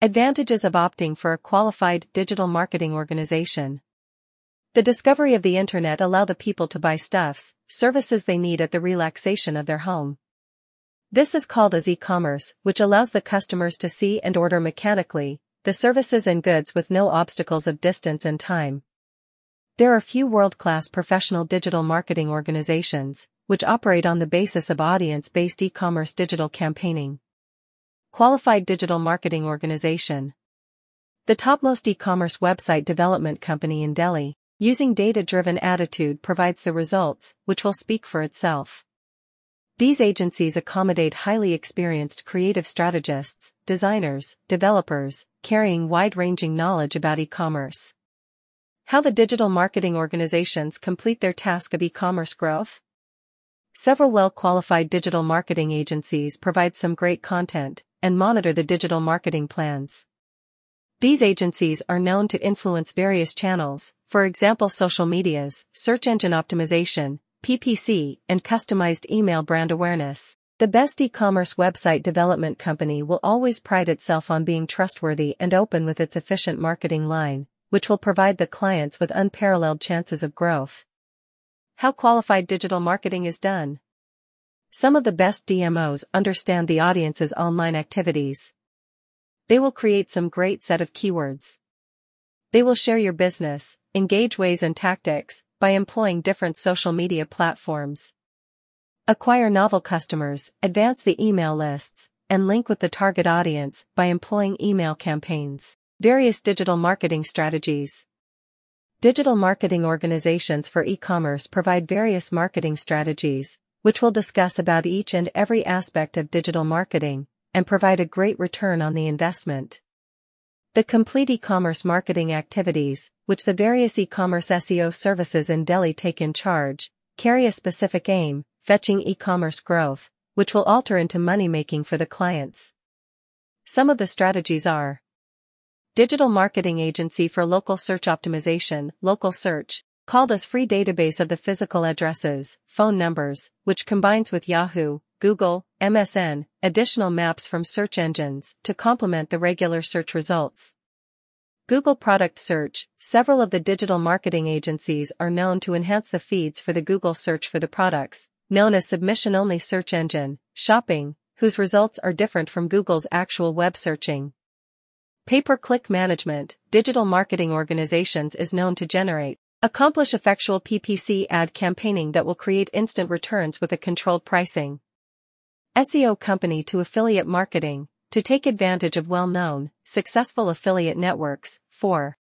Advantages of opting for a qualified digital marketing organization. The discovery of the internet allow the people to buy stuffs, services they need at the relaxation of their home. This is called as e-commerce, which allows the customers to see and order mechanically the services and goods with no obstacles of distance and time. There are few world-class professional digital marketing organizations, which operate on the basis of audience-based e-commerce digital campaigning. Qualified digital marketing organization. The topmost e-commerce website development company in Delhi, using data-driven attitude, provides the results, which will speak for itself. These agencies accommodate highly experienced creative strategists, designers, developers, carrying wide-ranging knowledge about e-commerce. How the digital marketing organizations complete their task of e-commerce growth? Several well-qualified digital marketing agencies provide some great content and monitor the digital marketing plans. These agencies are known to influence various channels, for example social medias, search engine optimization, PPC, and customized email brand awareness. The best e-commerce website development company will always pride itself on being trustworthy and open with its efficient marketing line, which will provide the clients with unparalleled chances of growth. How qualified digital marketing is done. Some of the best DMOs understand the audience's online activities. They will create some great set of keywords. They will share your business, engage ways and tactics, by employing different social media platforms. Acquire novel customers, advance the email lists, and link with the target audience by employing email campaigns. Various digital marketing strategies. Digital marketing organizations for e-commerce provide various marketing strategies, which we'll discuss about each and every aspect of digital marketing, and provide a great return on the investment. The complete e-commerce marketing activities, which the various e-commerce SEO services in Delhi take in charge, carry a specific aim, fetching e-commerce growth, which will alter into money-making for the clients. Some of the strategies are Digital Marketing Agency for Local Search Optimization, Local Search, called as free database of the physical addresses, phone numbers, which combines with Yahoo, Google, MSN, additional maps from search engines to complement the regular search results. Google Product Search. Several of the digital marketing agencies are known to enhance the feeds for the Google search for the products, known as submission-only search engine, shopping, whose results are different from Google's actual web searching. Pay-per-click management. Digital marketing organizations is known to generate accomplish effectual PPC ad campaigning that will create instant returns with a controlled pricing. SEO company to affiliate marketing, to take advantage of well-known, successful affiliate networks. 4.